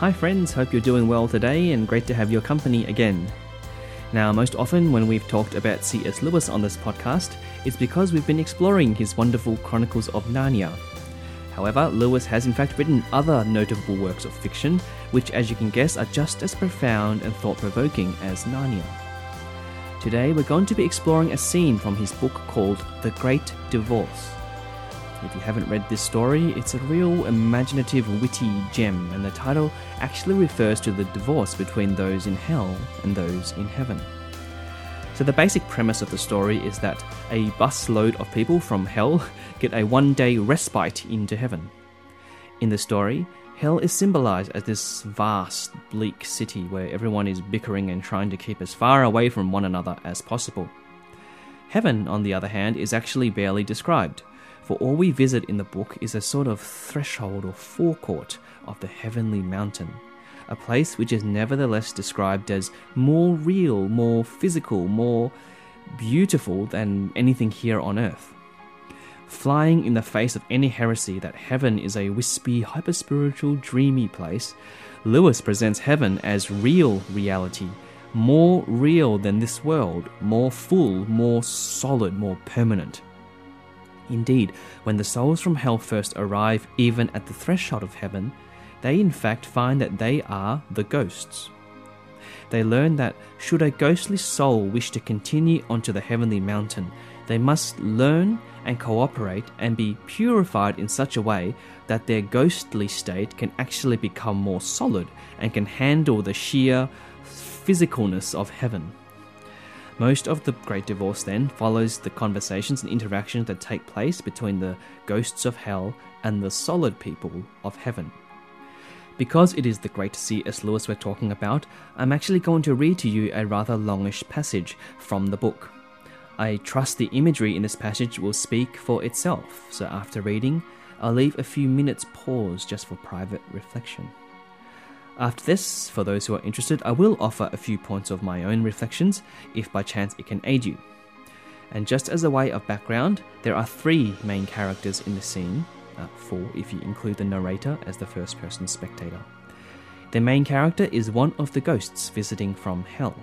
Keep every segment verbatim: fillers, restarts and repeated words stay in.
Hi friends, hope you're doing well today and great to have your company again. Now, most often when we've talked about C S Lewis on this podcast, it's because we've been exploring his wonderful Chronicles of Narnia. However, Lewis has in fact written other notable works of fiction, which as you can guess are just as profound and thought-provoking as Narnia. Today we're going to be exploring a scene from his book called The Great Divorce. If you haven't read this story, it's a real imaginative, witty gem, and the title actually refers to the divorce between those in hell and those in heaven. So the basic premise of the story is that a busload of people from hell get a one-day respite into heaven. In the story, hell is symbolized as this vast, bleak city where everyone is bickering and trying to keep as far away from one another as possible. Heaven, on the other hand, is actually barely described. For all we visit in the book is a sort of threshold or forecourt of the heavenly mountain, a place which is nevertheless described as more real, more physical, more beautiful than anything here on earth. Flying in the face of any heresy that heaven is a wispy, hyper-spiritual, dreamy place, Lewis presents heaven as real reality, more real than this world, more full, more solid, more permanent. Indeed, when the souls from hell first arrive even at the threshold of heaven, they in fact find that they are the ghosts. They learn that should a ghostly soul wish to continue onto the heavenly mountain, they must learn and cooperate and be purified in such a way that their ghostly state can actually become more solid and can handle the sheer physicalness of heaven. Most of The Great Divorce then follows the conversations and interactions that take place between the ghosts of hell and the solid people of heaven. Because it is the great C S Lewis we're talking about, I'm actually going to read to you a rather longish passage from the book. I trust the imagery in this passage will speak for itself, so after reading, I'll leave a few minutes pause just for private reflection. After this, for those who are interested, I will offer a few points of my own reflections, if by chance it can aid you. And just as a way of background, there are three main characters in the scene, uh, four if you include the narrator as the first-person spectator. The main character is one of the ghosts visiting from hell.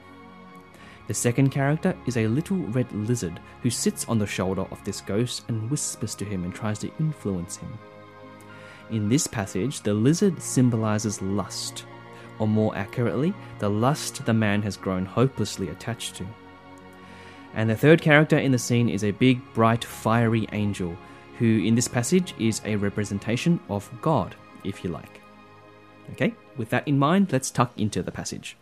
The second character is a little red lizard who sits on the shoulder of this ghost and whispers to him and tries to influence him. In this passage, the lizard symbolizes lust, or more accurately, the lust the man has grown hopelessly attached to. And the third character in the scene is a big, bright, fiery angel, who in this passage is a representation of God, if you like. Okay, with that in mind, let's tuck into the passage.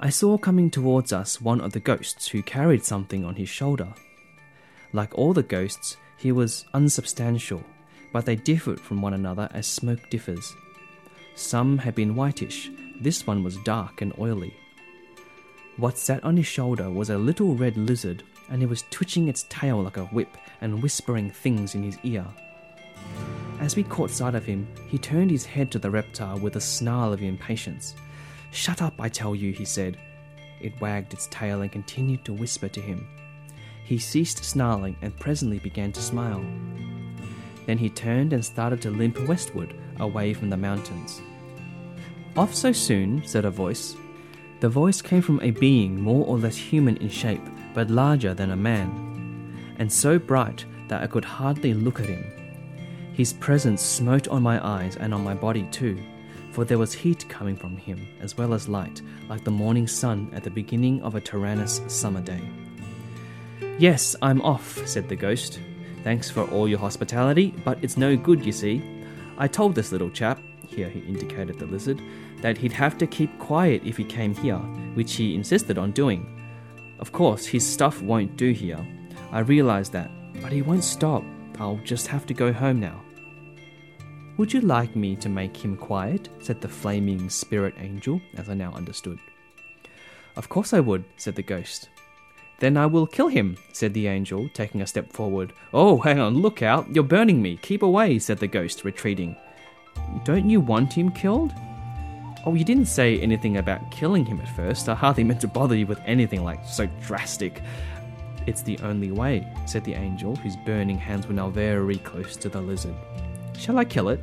I saw coming towards us one of the ghosts who carried something on his shoulder. Like all the ghosts, he was unsubstantial, but they differed from one another as smoke differs. Some had been whitish, this one was dark and oily. What sat on his shoulder was a little red lizard, and it was twitching its tail like a whip and whispering things in his ear. As we caught sight of him, he turned his head to the reptile with a snarl of impatience. "Shut up, I tell you," he said. It wagged its tail and continued to whisper to him. He ceased snarling and presently began to smile. Then he turned and started to limp westward, away from the mountains. "Off so soon," said a voice. The voice came from a being more or less human in shape, but larger than a man, and so bright that I could hardly look at him. His presence smote on my eyes and on my body too, for there was heat coming from him, as well as light, like the morning sun at the beginning of a tyrannous summer day. "Yes, I'm off," said the ghost. "Thanks for all your hospitality, but it's no good, you see. I told this little chap," here he indicated the lizard, "that he'd have to keep quiet if he came here, which he insisted on doing. Of course, his stuff won't do here. I realise that, but he won't stop. I'll just have to go home now. Would you like me to make him quiet? Said the flaming spirit angel, as I now understood. Of course I would, said the ghost. Then I will kill him, said the angel, taking a step forward. Oh, hang on, look out, you're burning me. Keep away, said the ghost, retreating. Don't you want him killed? Oh, you didn't say anything about killing him at first. I hardly meant to bother you with anything like so drastic. It's the only way, said the angel, whose burning hands were now very close to the lizard. Shall I kill it?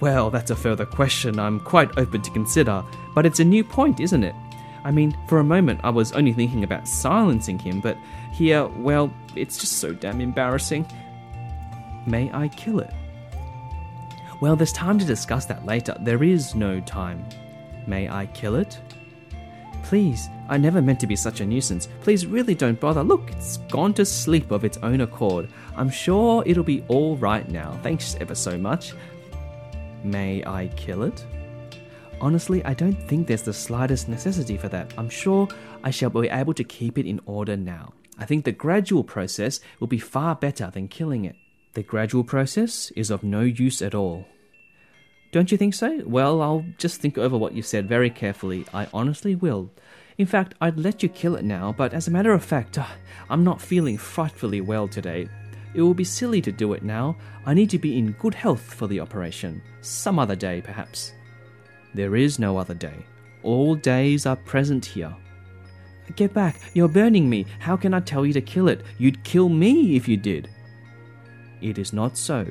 Well, that's a further question I'm quite open to consider, but it's a new point, isn't it? I mean, for a moment I was only thinking about silencing him, but here, well, it's just so damn embarrassing. May I kill it? Well, there's time to discuss that later. There is no time. May I kill it? Please, I never meant to be such a nuisance. Please really don't bother. Look, it's gone to sleep of its own accord. I'm sure it'll be all right now. Thanks ever so much. May I kill it? Honestly, I don't think there's the slightest necessity for that. I'm sure I shall be able to keep it in order now. I think the gradual process will be far better than killing it. The gradual process is of no use at all. Don't you think so? Well, I'll just think over what you said very carefully. I honestly will. In fact, I'd let you kill it now, but as a matter of fact, uh, I'm not feeling frightfully well today. It will be silly to do it now. I need to be in good health for the operation. Some other day, perhaps. There is no other day. All days are present here. Get back. You're burning me. How can I tell you to kill it? You'd kill me if you did. It is not so.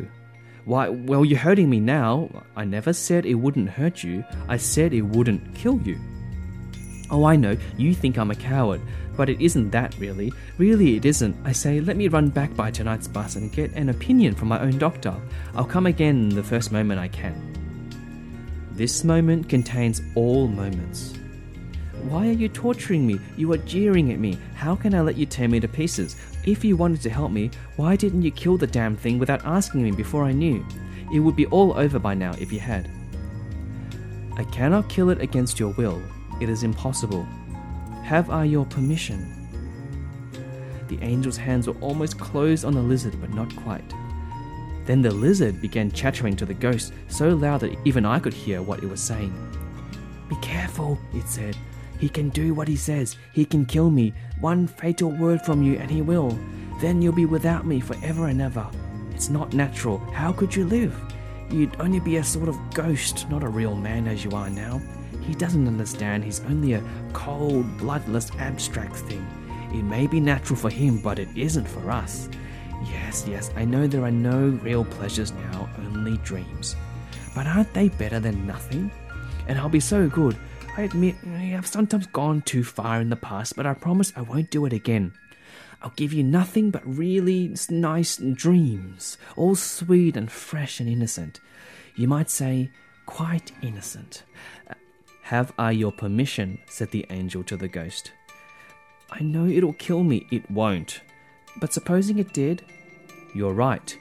Why, well, you're hurting me now. I never said it wouldn't hurt you. I said it wouldn't kill you. Oh, I know, you think I'm a coward, but it isn't that really. Really, it isn't. I say, let me run back by tonight's bus and get an opinion from my own doctor. I'll come again the first moment I can. This moment contains all moments. Why are you torturing me? You are jeering at me. How can I let you tear me to pieces? If you wanted to help me, why didn't you kill the damn thing without asking me before I knew? It would be all over by now if you had. I cannot kill it against your will. It is impossible. Have I your permission? The angel's hands were almost closed on the lizard, but not quite. Then the lizard began chattering to the ghost so loud that even I could hear what it was saying. Be careful, it said. He can do what he says. He can kill me. One fatal word from you and he will. Then you'll be without me forever and ever. It's not natural. How could you live? You'd only be a sort of ghost, not a real man as you are now. He doesn't understand. He's only a cold, bloodless, abstract thing. It may be natural for him, but it isn't for us. Yes, yes, I know there are no real pleasures now, only dreams. But aren't they better than nothing? And I'll be so good. I admit, I've sometimes gone too far in the past, but I promise I won't do it again. I'll give you nothing but really nice dreams, all sweet and fresh and innocent. You might say, quite innocent. Have I your permission, said the angel to the ghost. I know it'll kill me. It won't. But supposing it did? You're right.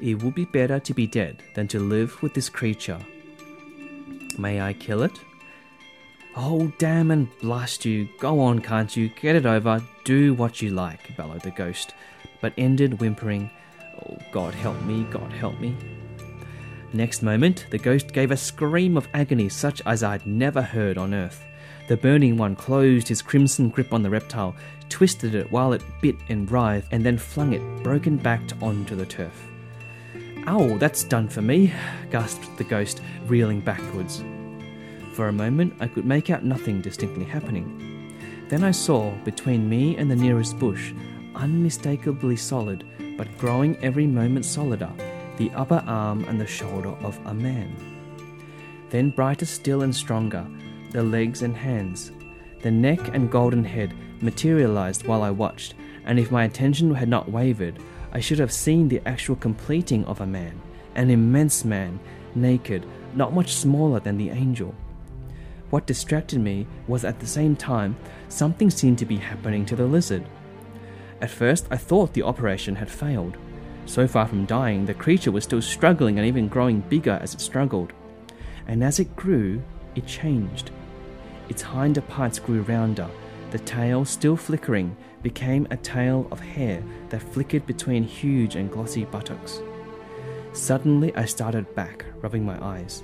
It would be better to be dead than to live with this creature. May I kill it? Oh, damn and blast you. Go on, can't you? Get it over. Do what you like, bellowed the ghost, but ended whimpering, Oh, God help me, God help me. Next moment, the ghost gave a scream of agony such as I'd never heard on earth. The burning one closed his crimson grip on the reptile, twisted it while it bit and writhed, and then flung it, broken-backed, onto the turf. Ow, that's done for me, gasped the ghost, reeling backwards. For a moment, I could make out nothing distinctly happening. Then I saw, between me and the nearest bush, unmistakably solid, but growing every moment solider, the upper arm and the shoulder of a man. Then brighter still and stronger, the legs and hands. The neck and golden head materialized while I watched, and if my attention had not wavered, I should have seen the actual completing of a man, an immense man, naked, not much smaller than the angel. What distracted me was at the same time something seemed to be happening to the lizard. At first I thought the operation had failed. So far from dying, the creature was still struggling and even growing bigger as it struggled. And as it grew, it changed. Its hinder parts grew rounder, The tail, still flickering, became a tail of hair that flickered between huge and glossy buttocks. Suddenly I started back, rubbing my eyes.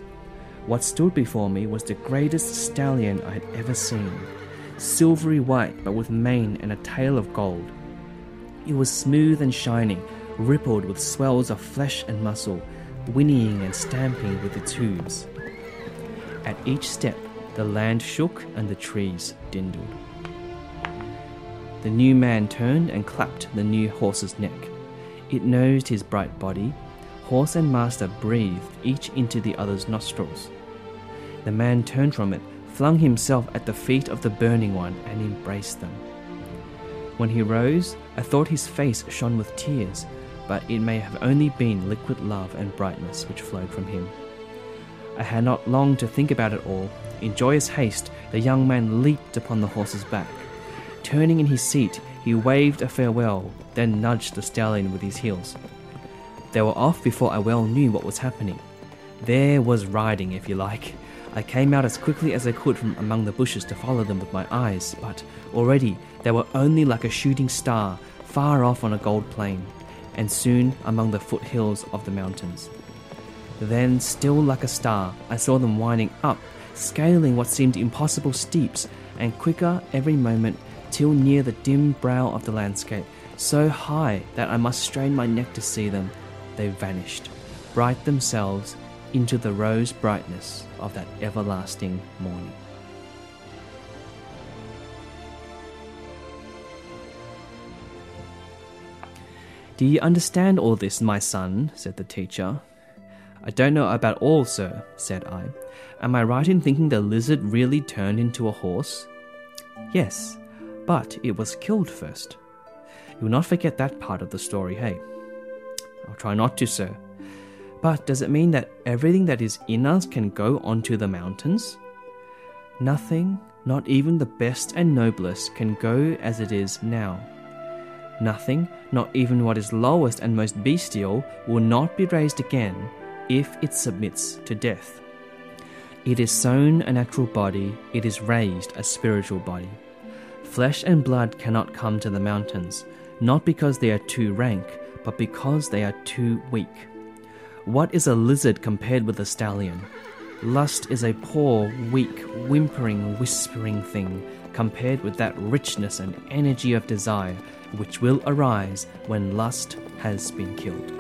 What stood before me was the greatest stallion I had ever seen, silvery white but with mane and a tail of gold. It was smooth and shining, rippled with swells of flesh and muscle, whinnying and stamping with its hooves. At each step, the land shook and the trees dwindled. The new man turned and clapped the new horse's neck. It nosed his bright body. Horse and master breathed each into the other's nostrils. The man turned from it, flung himself at the feet of the burning one, and embraced them. When he rose, I thought his face shone with tears, but it may have only been liquid love and brightness which flowed from him. I had not long to think about it all. In joyous haste, the young man leaped upon the horse's back. Turning in his seat, he waved a farewell, then nudged the stallion with his heels. They were off before I well knew what was happening. There was riding, if you like. I came out as quickly as I could from among the bushes to follow them with my eyes, but already they were only like a shooting star, far off on a gold plain, and soon among the foothills of the mountains. Then, still like a star, I saw them winding up, scaling what seemed impossible steeps, and quicker every moment, till near the dim brow of the landscape, so high that I must strain my neck to see them. They vanished, bright themselves into the rose brightness of that everlasting morning. "Do you understand all this, my son?" said the teacher. "I don't know about all, sir," said I. "Am I right in thinking the lizard really turned into a horse?" "Yes, but it was killed first. You will not forget that part of the story, hey?" "I'll try not to, sir." "But does it mean that everything that is in us can go onto the mountains?" "Nothing, not even the best and noblest, can go as it is now. Nothing, not even what is lowest and most bestial, will not be raised again if it submits to death. It is sown a natural body, it is raised a spiritual body. Flesh and blood cannot come to the mountains, not because they are too rank, but because they are too weak. What is a lizard compared with a stallion? Lust is a poor, weak, whimpering, whispering thing, compared with that richness and energy of desire which will arise when lust has been killed."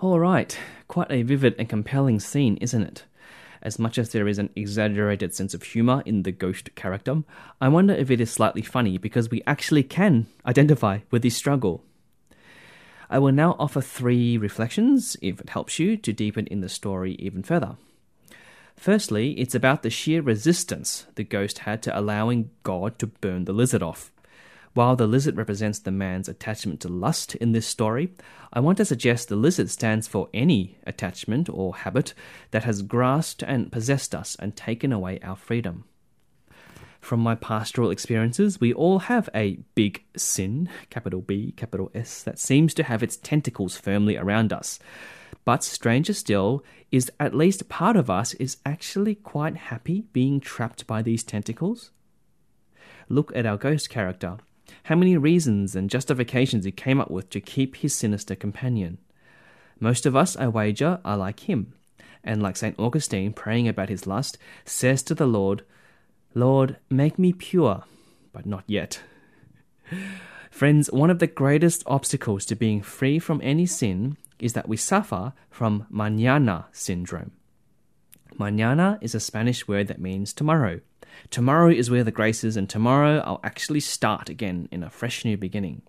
All right, quite a vivid and compelling scene, isn't it? As much as there is an exaggerated sense of humour in the ghost character, I wonder if it is slightly funny because we actually can identify with this struggle. I will now offer three reflections, if it helps you, to deepen in the story even further. Firstly, it's about the sheer resistance the ghost had to allowing God to burn the lizard off. While the lizard represents the man's attachment to lust in this story, I want to suggest the lizard stands for any attachment or habit that has grasped and possessed us and taken away our freedom. From my pastoral experiences, we all have a big sin, capital B, capital S, that seems to have its tentacles firmly around us. But stranger still is at least part of us is actually quite happy being trapped by these tentacles. Look at our ghost character. How many reasons and justifications he came up with to keep his sinister companion. Most of us, I wager, are like him, and like Saint Augustine, praying about his lust, says to the Lord, "Lord, make me pure, but not yet." Friends, one of the greatest obstacles to being free from any sin is that we suffer from mañana syndrome. Mañana is a Spanish word that means tomorrow. Tomorrow is where the grace is, and tomorrow I'll actually start again in a fresh new beginning.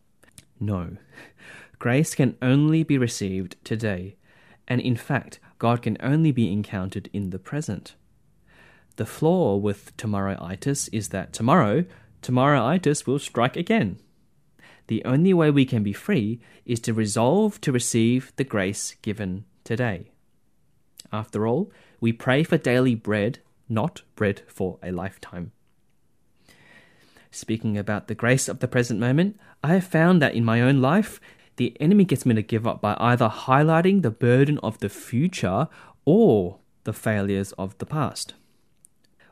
No, grace can only be received today, and in fact, God can only be encountered in the present. The flaw with tomorrowitis is that tomorrow, tomorrowitis will strike again. The only way we can be free is to resolve to receive the grace given today. After all, we pray for daily bread, not bread for a lifetime. Speaking about the grace of the present moment, I have found that in my own life, the enemy gets me to give up by either highlighting the burden of the future or the failures of the past.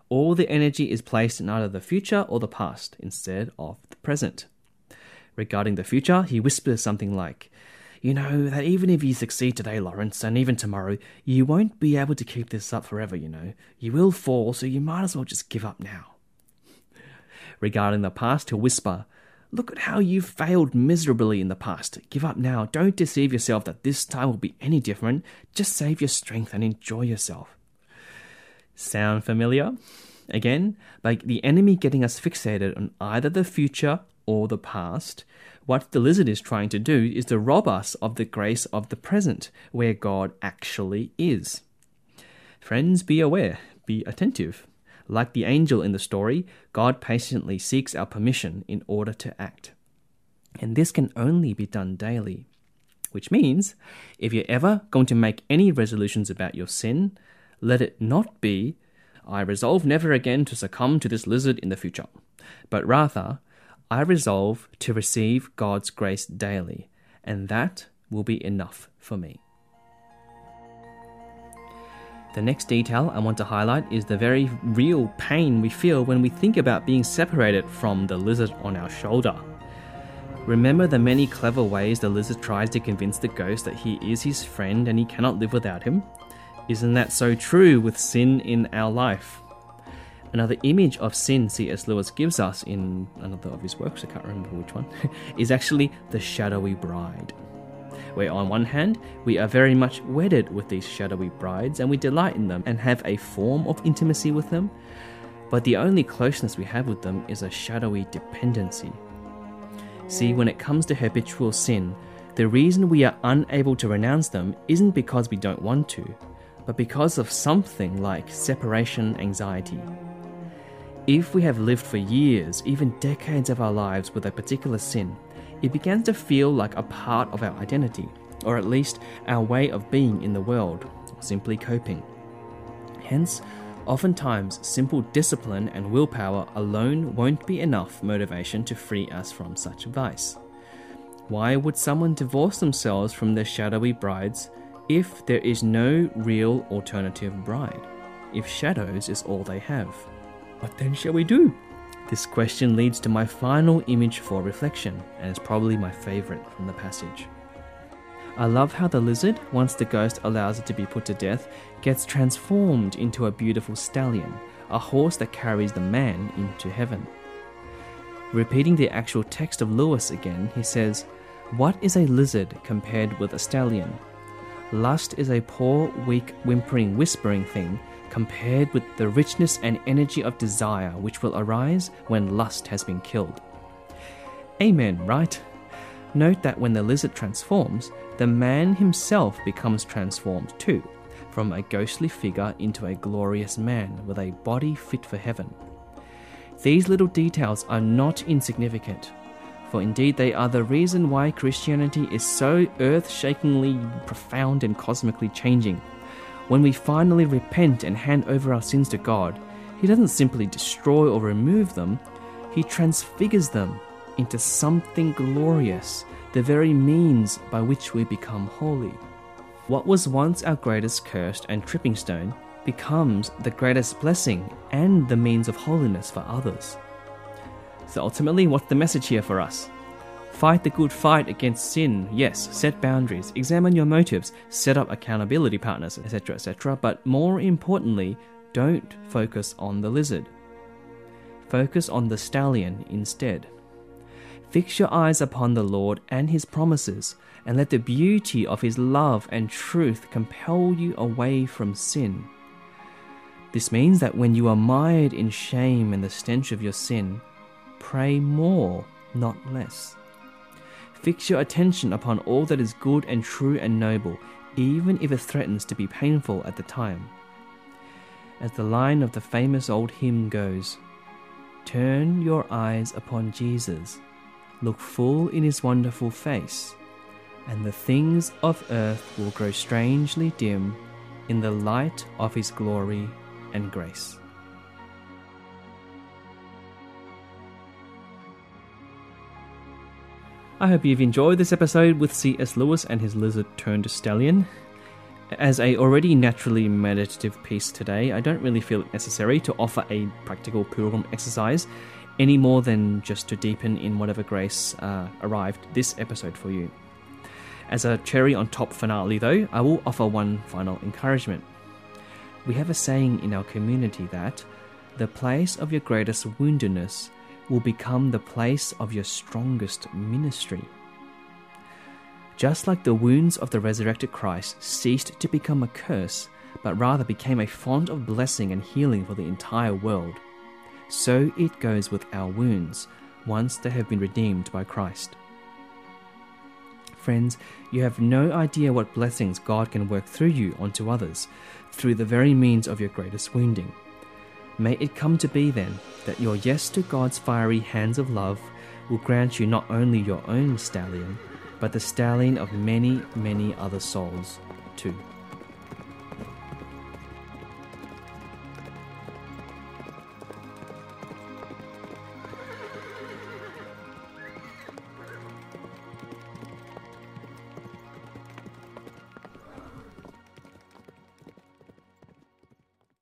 All the energy is placed in either the future or the past instead of the present. Regarding the future, he whispers something like, "You know, that even if you succeed today, Lawrence, and even tomorrow, you won't be able to keep this up forever, you know. You will fall, so you might as well just give up now." Regarding the past, he'll whisper, "Look at how you failed miserably in the past. Give up now. Don't deceive yourself that this time will be any different. Just save your strength and enjoy yourself." Sound familiar? Again, by the enemy getting us fixated on either the future or the past, what the lizard is trying to do is to rob us of the grace of the present, where God actually is. Friends, be aware, be attentive. Like the angel in the story, God patiently seeks our permission in order to act. And this can only be done daily. Which means, if you're ever going to make any resolutions about your sin, let it not be, "I resolve never again to succumb to this lizard in the future," but rather, "I resolve to receive God's grace daily, and that will be enough for me." The next detail I want to highlight is the very real pain we feel when we think about being separated from the lizard on our shoulder. Remember the many clever ways the lizard tries to convince the ghost that he is his friend and he cannot live without him? Isn't that so true with sin in our life? Another image of sin C S Lewis gives us in another of his works, I can't remember which one, is actually the shadowy bride, where on one hand, we are very much wedded with these shadowy brides and we delight in them and have a form of intimacy with them, but the only closeness we have with them is a shadowy dependency. See, when it comes to habitual sin, the reason we are unable to renounce them isn't because we don't want to, but because of something like separation anxiety. If we have lived for years, even decades of our lives with a particular sin, it begins to feel like a part of our identity, or at least our way of being in the world, simply coping. Hence, oftentimes, simple discipline and willpower alone won't be enough motivation to free us from such vice. Why would someone divorce themselves from their shadowy brides if there is no real alternative bride, if shadows is all they have? What then shall we do? This question leads to my final image for reflection, and is probably my favourite from the passage. I love how the lizard, once the ghost allows it to be put to death, gets transformed into a beautiful stallion, a horse that carries the man into heaven. Repeating the actual text of Lewis again, he says, "What is a lizard compared with a stallion? Lust is a poor, weak, whimpering, whispering thing compared with the richness and energy of desire which will arise when lust has been killed." Amen, right? Note that when the lizard transforms, the man himself becomes transformed too, from a ghostly figure into a glorious man with a body fit for heaven. These little details are not insignificant, for indeed they are the reason why Christianity is so earth-shakingly profound and cosmically changing. When we finally repent and hand over our sins to God, He doesn't simply destroy or remove them, He transfigures them into something glorious, the very means by which we become holy. What was once our greatest curse and tripping stone becomes the greatest blessing and the means of holiness for others. So ultimately, what's the message here for us? Fight the good fight against sin, yes, set boundaries, examine your motives, set up accountability partners, etc, et cetera, but more importantly, don't focus on the lizard. Focus on the stallion instead. Fix your eyes upon the Lord and His promises, and let the beauty of His love and truth compel you away from sin. This means that when you are mired in shame and the stench of your sin, pray more, not less. Fix your attention upon all that is good and true and noble, even if it threatens to be painful at the time. As the line of the famous old hymn goes, "Turn your eyes upon Jesus, look full in His wonderful face, and the things of earth will grow strangely dim in the light of His glory and grace." I hope you've enjoyed this episode with C S Lewis and his lizard turned stallion. As a already naturally meditative piece today, I don't really feel it necessary to offer a practical pilgrim exercise any more than just to deepen in whatever grace uh, arrived this episode for you. As a cherry on top finale though, I will offer one final encouragement. We have a saying in our community that the place of your greatest woundedness will become the place of your strongest ministry. Just like the wounds of the resurrected Christ ceased to become a curse, but rather became a font of blessing and healing for the entire world, so it goes with our wounds once they have been redeemed by Christ. Friends, you have no idea what blessings God can work through you onto others, through the very means of your greatest wounding. May it come to be then that your yes to God's fiery hands of love will grant you not only your own stallion, but the stallion of many, many other souls too.